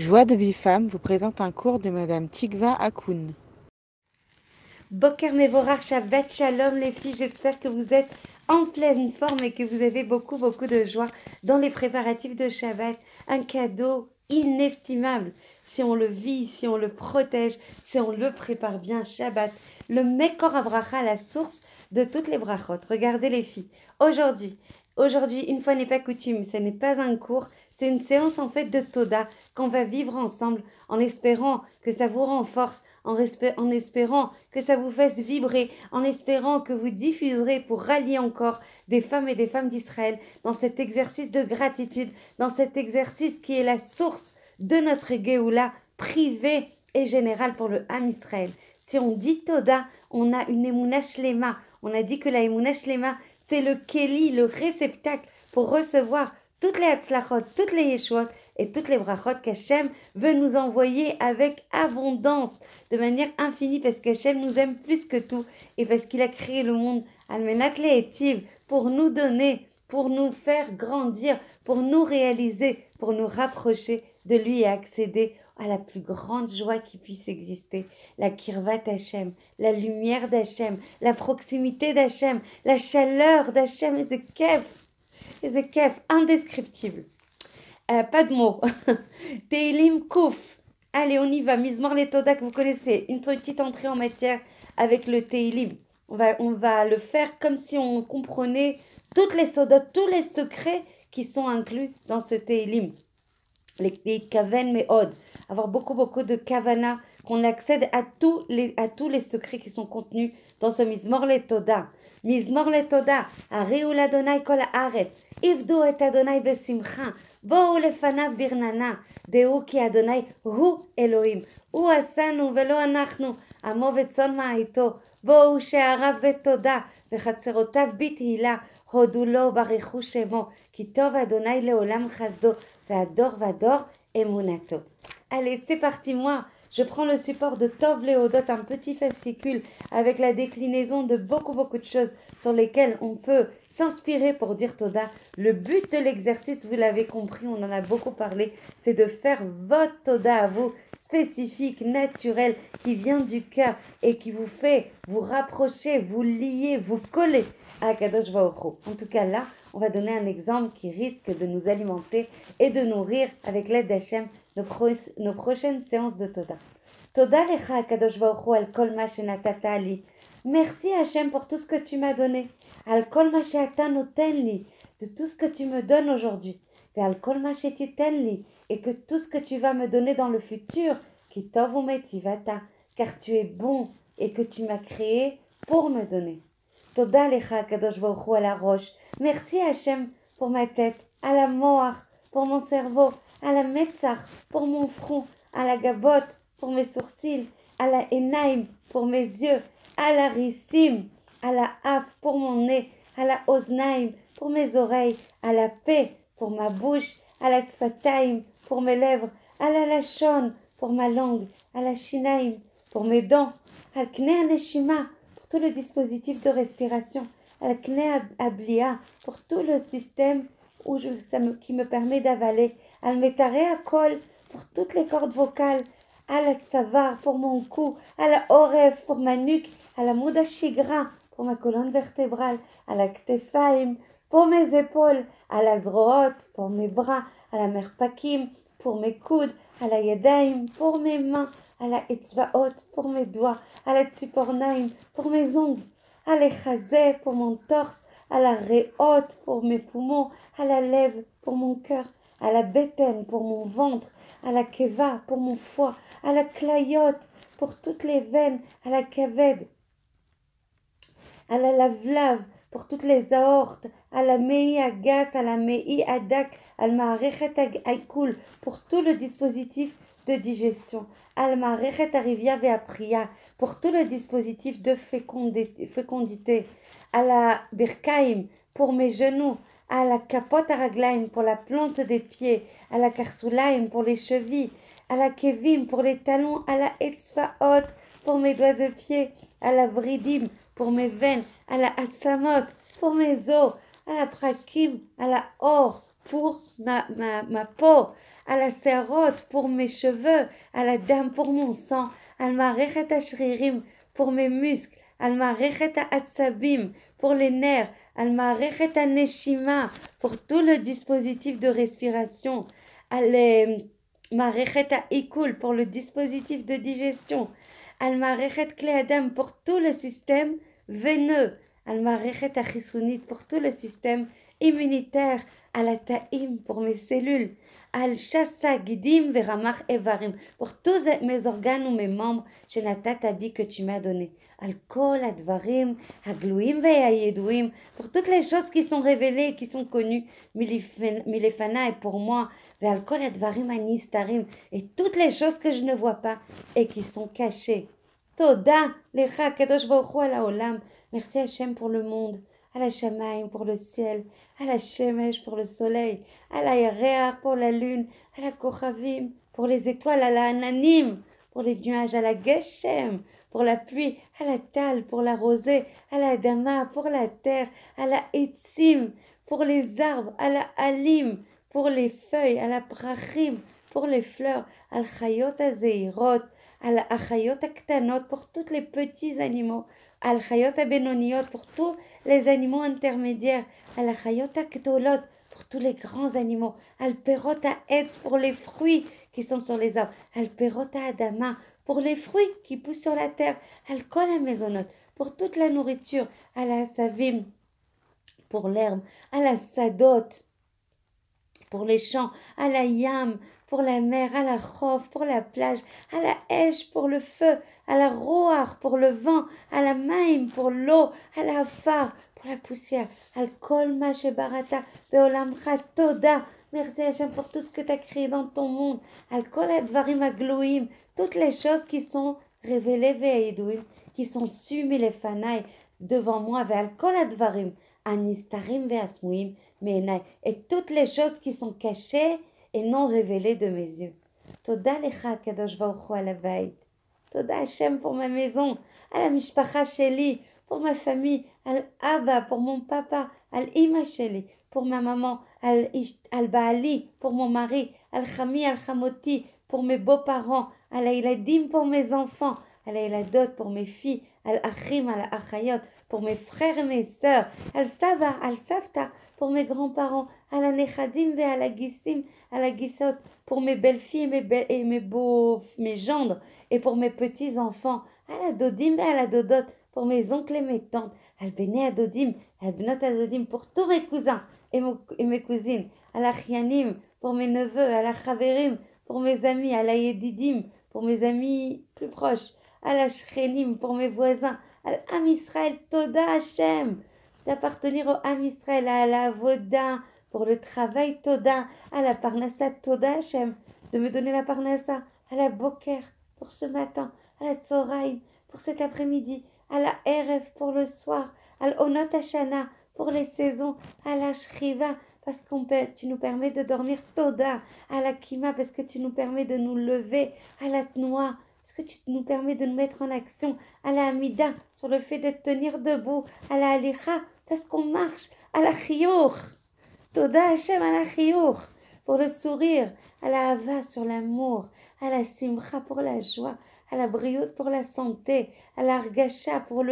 Joie de Bifam vous présente un cours de Madame Tigva Hakoun. Boker Mevorach, Shabbat Shalom les filles, j'espère que vous êtes en pleine forme et que vous avez beaucoup de joie dans les préparatifs de Shabbat. Un cadeau inestimable si on le vit, si on le protège, si on le prépare bien. Shabbat, le Mekor Abracha, la source de toutes les brachot. Regardez les filles, Aujourd'hui, une fois n'est pas coutume, ce n'est pas un cours, c'est une séance en fait de Toda qu'on va vivre ensemble en espérant que ça vous renforce, en espérant que ça vous fasse vibrer, en espérant que vous diffuserez pour rallier encore des femmes et des femmes d'Israël dans cet exercice de gratitude, dans cet exercice qui est la source de notre Géoula privée et générale pour le Ham Israël. Si on dit Toda, on a une Emouna Shlema. On a dit que la Emouna Shlema, c'est le Keli, le réceptacle pour recevoir toutes les Hatzlachot, toutes les Yeshuot et toutes les Brachot qu'Hachem veut nous envoyer avec abondance, de manière infinie, parce qu'Hachem nous aime plus que tout et parce qu'il a créé le monde Almenat Le'etiv pour nous donner, pour nous faire grandir, pour nous réaliser, pour nous rapprocher de lui et accéder à la plus grande joie qui puisse exister, la kirvat Hashem, la lumière d'Hashem, la proximité d'Hashem, la chaleur d'Hashem, et ze kef, indescriptible. Pas de mots. Teilim Kouf. Allez, on y va. Mizmor les Toda que vous connaissez. Une petite entrée en matière avec le Teilim. On va le faire comme si on comprenait toutes les sodas, tous les secrets qui sont inclus dans ce Teilim. Les kaven meod, avoir beaucoup de kavana, qu'on accède à tous les secrets qui sont contenus dans ce Mizmor le Toda. Mizmor le Toda, Ariu l'Adonai kol haaretz, Ivdu et Adonai besimcha, Bo'u lefanav birnana, Deu ki Adonai hu Elohim, Hu asanu velo anachnu, Amo vetson ma'ito, Bo'u she'arav vetoda, Vechatzerotav bithila, Hodu lo barichu shemo, Ki tov Adonai leolam chazdo. Vador, Emunato. Allez, c'est parti, moi. Je prends le support de Tov Léodot, un petit fascicule avec la déclinaison de beaucoup de choses sur lesquelles on peut s'inspirer pour dire Toda. Le but de l'exercice, vous l'avez compris, on en a beaucoup parlé, c'est de faire votre Toda à vous, spécifique, naturel, qui vient du cœur et qui vous fait vous rapprocher, vous lier, vous coller à Kadosh Baruch Hu. En tout cas, là, on va donner un exemple qui risque de nous alimenter et de nourrir avec l'aide d'Hachem nos prochaines séances de Toda. Toda lecha Kadosh Baruch Hu al kol ma shenatata li. Merci Hachem pour tout ce que tu m'as donné. Al kol ma she'ata noten li, de tout ce que tu me donnes aujourd'hui. Et al kol ma she'titen li, et que tout ce que tu vas me donner dans le futur, ki tov umetivata, car tu es bon et que tu m'as créé pour me donner. Toda lecha Kadosh Baruch Hu al harosh. Merci Hachem pour ma tête, à la moar, pour mon cerveau, à la metzach, pour mon front, à la gabote, pour mes sourcils, à la enaim, pour mes yeux, à la rissim, à la haf, pour mon nez, à la oznaim, pour mes oreilles, à la paix, pour ma bouche, à la sfataim, pour mes lèvres, à la lachon, pour ma langue, à la shinaim, pour mes dents, à la knea neshima, pour tout le dispositif de respiration, à la knea ablia, pour tout le système qui me permet d'avaler, al metare akol, pour toutes les cordes vocales, à la tsavar, pour mon cou, à la oref, pour ma nuque, à la mudashigra, pour ma colonne vertébrale, à la ktefaim, pour mes épaules, à la zroot, pour mes bras, à la merpakim, pour mes coudes, à la yadaim, pour mes mains, à la etzvaot, pour mes doigts, à la tzipornaim, pour mes ongles, à la chazé, pour mon torse, à la réot, pour mes poumons, à la lèvre, pour mon cœur, à la bétaine, pour mon ventre, à la keva, pour mon foie, à la klayote, pour toutes les veines, à la kaved, à la lavlave, pour toutes les aortes, à la mei agas, à la mei adak, al ma'arechet aikoul, pour tout le dispositif de digestion, al ma'arechet arivia ve'apria, pour tout le dispositif de fécondité, à la birkaim, pour mes genoux, à la capote à raglaim, pour la plante des pieds, à la karsulaim, pour les chevilles, à la kevim, pour les talons, à la etzvaot, pour mes doigts de pied, à la vridim, pour mes veines, à la atsamot, pour mes os, à la prakim, à la or, pour ma peau, à la sérote pour mes cheveux, à la dame pour mon sang, al marechet ashririm pour mes muscles, al marechet atzabim pour les nerfs, al marechet neshima pour tout le dispositif de respiration, al marechet ikul pour le dispositif de digestion, al marechet kleadam pour tout le système veineux, al marechet achissounit pour tout le système immunitaire, à la ta'im pour mes cellules, al shassa gidim veramach evarim pour tous mes organes ou mes membres, chez la tatabi que tu m'as donné, al kol advarim hagluim veyayeduim pour toutes les choses qui sont révélées et qui sont connues, milefana et pour moi, veal kol advarim anistarim et toutes les choses que je ne vois pas et qui sont cachées. Toda lecha kadosh baruch hu ala olam, merci Hachem pour le monde, à la Shamaim pour le ciel, à la Shemesh pour le soleil, à la Yereach pour la lune, à la Kochavim pour les étoiles, à la Ananim pour les nuages, à la Geshem pour la pluie, à la Tal pour la rosée, à la Dama pour la terre, à la Etzim pour les arbres, à la Alim pour les feuilles, à la Prachim pour les fleurs, à la Chayot Azeirot, à la Achayot Aktanot pour tous les petits animaux, al chayot benoniot pour tous les animaux intermédiaires, al chayot gdolot pour tous les grands animaux, al perot ha'etz pour les fruits qui sont sur les arbres, al perot ha'adama pour les fruits qui poussent sur la terre, al kol ha'mezonot pour toute la nourriture, al ha'asavim pour l'herbe, al ha'sadot pour les champs, al ha'yam pour la mer, à la chof, pour la plage, à la esh, pour le feu, à la roar, pour le vent, à la maim, pour l'eau, à la phare, pour la poussière, al kol ma shebarata, beolamcha toda, merci Hachem pour tout ce que tu as créé dans ton monde, al kol advarim agluim, toutes les choses qui sont révélées, ve'edouim, qui sont sues, milefanaï, devant moi, ve'al kol advarim, anistarim ve'asmuim, me'enai, et toutes les choses qui sont cachées, et non révélé de mes yeux. Toda lecha kadosh baruch hu al bayit. Toda Hashem pour ma maison, à la mishpacha sheli, pour ma famille, al abba pour mon papa, al ima sheli pour ma maman, al baali pour mon mari, al chami al chamoti pour mes beaux-parents, al iladim pour mes enfants, al iladot pour mes filles, al achim al achayot pour mes frères et mes sœurs, al sava al savta pour mes grands-parents, à la nechadim et à la gisot, pour mes belles-filles et mes gendres, et pour mes petits-enfants, à la dodim et à la dodot, pour mes oncles et mes tantes, à la bene adodim, à la bnot adodim, pour tous mes cousins et mes cousines, à la chianim, pour mes neveux, à la chaverim, pour mes amis, à la yedidim, pour mes amis plus proches, à la shchenim, pour mes voisins, à l'Am Israël, toda Hashem, d'appartenir au Am Israël, à la voda, pour le travail toda, à la parnassa toda Hachem, de me donner la parnassa, à la boker, pour ce matin, à la tzoraim, pour cet après-midi, à la erev, pour le soir, à l'onot hashana, pour les saisons, à la shriva, parce que tu nous permets de dormir toda, à la kima, parce que tu nous permets de nous lever, à la tnoa, parce que tu nous permets de nous mettre en action, à la amida, sur le fait de tenir debout, à la alicha, parce qu'on marche, à la chiyur, toda Hashem à la chiyur, pour le sourire, à la hava sur l'amour, à la simcha pour la joie, à la briote pour la santé, à la argacha pour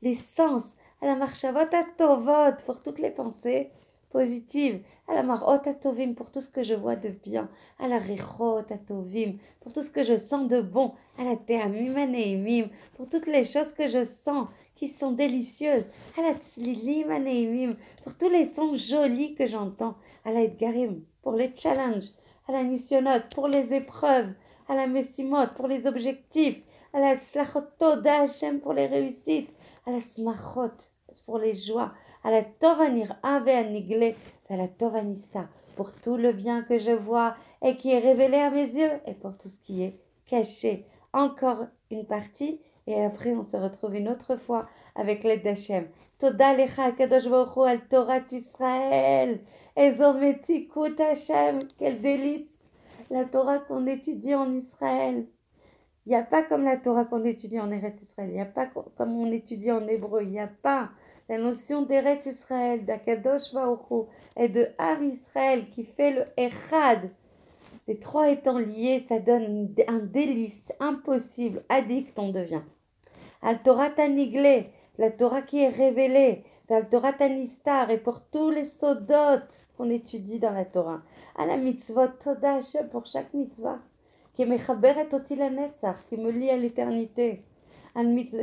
les sens, à la marchavot tovot pour toutes les pensées positives, à la marot tovim pour tout ce que je vois de bien, à la rechot tovim pour tout ce que je sens de bon, à la teamim aneimim pour toutes les choses que je sens qui sont délicieuses, à la tzlilim aneimim pour tous les sons jolis que j'entends, à la edgarim pour les challenges, à la nisyonot pour les épreuves, à la messimot pour les objectifs, à la tzlachot toda Hashem pour les réussites, à la smachot pour les joies, à la tovanir'a ve'anigle, à la tovanista pour tout le bien que je vois et qui est révélé à mes yeux et pour tout ce qui est caché. Encore une partie et après on se retrouve une autre fois avec l'aide d'Hachem. Toda lecha kadosh baruch hu al Torah Israël. Ezometikut Hachem, quel délice. La Torah qu'on étudie en Israël. Il n'y a pas comme la Torah qu'on étudie en Eretz Israël. Il n'y a pas comme on étudie en hébreu. Il n'y a pas la notion d'Eretz Israël, d'Akadosh baruch hu et de Am Israël qui fait le Echad. Les trois étant liés, ça donne un délice impossible, addict on devient. Al Torah Taniglé, la Torah qui est révélée, Al Torah Tanistar, et pour tous les sodot qu'on étudie dans la Torah. À la mitzvot, Toda Hashem pour chaque mitzvah, qui me lie à l'éternité,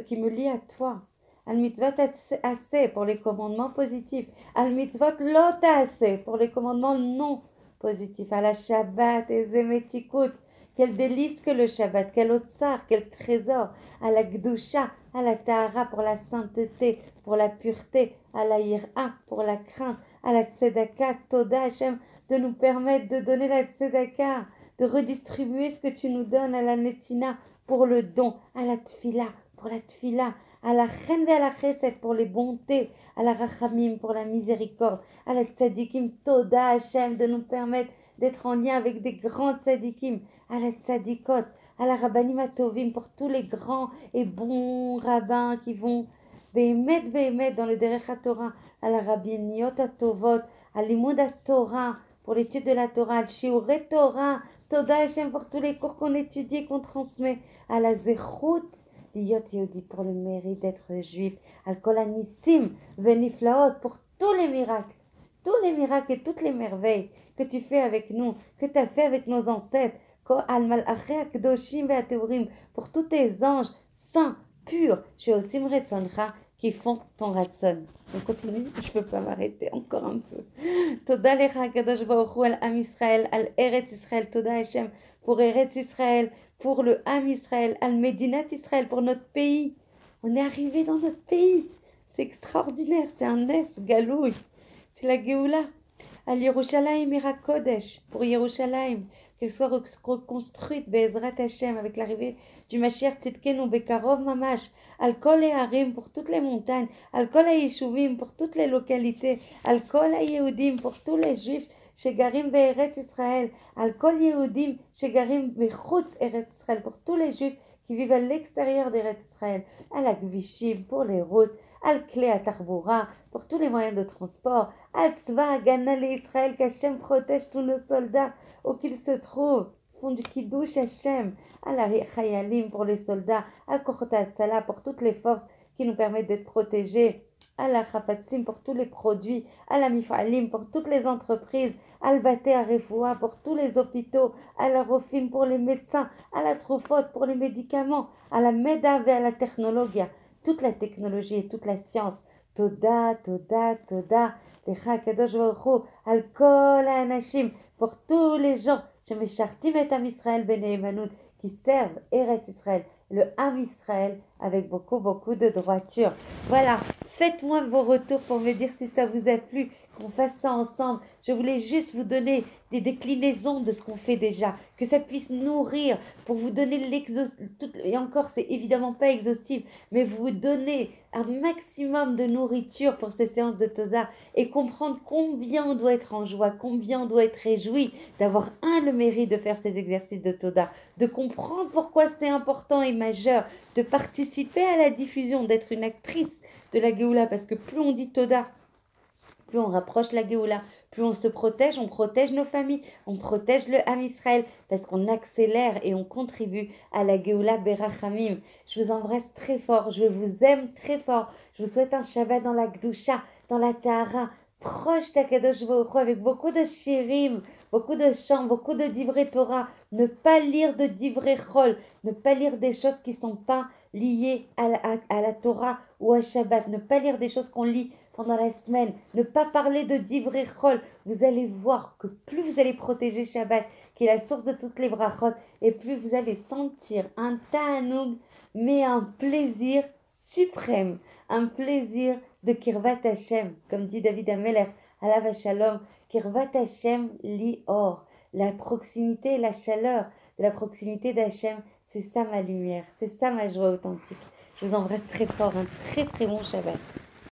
qui me lie à toi. Al mitzvot assez pour les commandements positifs, al mitzvot lota assez pour les commandements non positifs, à la Shabbat et Zemetikut, quel délice que le Shabbat, quel otsar, quel trésor, à la Gdusha, à la Tahara pour la sainteté, pour la pureté, à la Yir'a pour la crainte, à la Tzedaka, Toda Hashem de nous permettre de donner la Tzedaka, de redistribuer ce que tu nous donnes, à la Netina pour le don, à la Tfila pour la Tfila, à la Chen et à la Chesed pour les bontés, à la Rachamim pour la miséricorde, à la Tzadikim, Toda Hashem de nous permettre d'être en lien avec des grands Tzadikim, à la Tzadikot, à la Rabbanim Atovim pour tous les grands et bons rabbins qui vont Behemet dans le Derech HaTorah, à la Rabbiniot Atovot, à l'Imoud HaTorah pour l'étude de la Torah, à Shiurei Torah, Toda Hashem pour tous les cours qu'on étudie et qu'on transmet, à la Zechut Liot Yehudi pour le mérite d'être juif, al Kol Hanissim Veniflaot pour tous les miracles et toutes les merveilles que tu fais avec nous, que tu as fait avec nos ancêtres, al Malachei Akdoshim Ve'Ateurim pour tous tes anges saints, purs, Sheosim Retzoncha qui font ton Ratzon. On continue, je peux pas m'arrêter encore un peu. Toda Lecha Kadosh Baruch Hu al Am Israël, al Eretz Israël, Toda Hashem pour Eretz Israël, pour le Ham Israël, Al-Medinat Israël, pour notre pays. On est arrivé dans notre pays. C'est extraordinaire, c'est un Nes Galouï. C'est la Géoula. Al-Yerushalayim Ira Kodesh, pour Yerushalayim, qu'elle soit reconstruite, Be'ezrat Hashem, avec l'arrivée du Mashiach Tzidkenu Bekarov Mamash, Al-Kol Harim, pour toutes les montagnes, Al-Kol Yeshuvim, pour toutes les localités, Al-Kol Yehudim, pour tous les Juifs, Shegarim Be'eretz Israël, al Kol Yehudim, Shegarim Bechutz Eretz Israël, pour tous les Juifs qui vivent à l'extérieur d'Eretz Israël, à la Gvishim, pour les routes, al Klei HaTarboura, pour tous les moyens de transport, al Tzva Hagana l'Israël, qu'Hachem protège tous nos soldats, où qu'ils se trouvent, font du Kiddush Hachem, à la Chayalim, pour les soldats, al Kochot HaTzala, pour toutes les forces qui nous permettent d'être protégés, à la Khafatsim pour tous les produits, à la Mifalim pour toutes les entreprises, à la Baté Arefoua pour tous les hôpitaux, à la Rofim pour les médecins, à la Troufot pour les médicaments, à la Medave et à la Technologia, toute la technologie et toute la science. Toda, Toda, Toda, Lecha Kadosh Baruch Hu, al Kol Hanashim, pour tous les gens, Shemeshartim et Am Israël Beneimanout, qui servent Eretz Israël, le Ham Israël, avec beaucoup, beaucoup de droiture. Voilà, faites-moi vos retours pour me dire si ça vous a plu, qu'on fasse ça ensemble. Je voulais juste vous donner des déclinaisons de ce qu'on fait déjà, que ça puisse nourrir, pour vous donner et encore, c'est évidemment pas exhaustif, mais vous donner un maximum de nourriture pour ces séances de Toda et comprendre combien on doit être en joie, combien on doit être réjoui d'avoir le mérite de faire ces exercices de Toda, de comprendre pourquoi c'est important et majeur, de participer à la diffusion, d'être une actrice de la Géoula, parce que plus on dit Toda, plus on rapproche la Géoula, plus on se protège, on protège nos familles, on protège le Ham Israël, parce qu'on accélère et on contribue à la Géoula Berachamim. Je vous embrasse très fort, je vous aime très fort, je vous souhaite un Shabbat dans la Gdusha, dans la Tahara, proche d'Akadosh Baruch Hu, avec beaucoup de shirim, beaucoup de chants, beaucoup de divrei Torah. Ne pas lire de divrei chol, ne pas lire des choses qui ne sont pas liées à la Torah ou à Shabbat, ne pas lire des choses qu'on lit pendant la semaine, ne pas parler de divrei chol. Vous allez voir que plus vous allez protéger Shabbat, qui est la source de toutes les brachot, et plus vous allez sentir un ta'anoug, mais un plaisir suprême, un plaisir de Kirvat Hashem, comme dit David Amelech, Alav HaShalom, Kirvat Hashem li or, la proximité et la chaleur de la proximité d'Hashem, c'est ça ma lumière, c'est ça ma joie authentique. Je vous embrasse très fort, un très très bon Shabbat.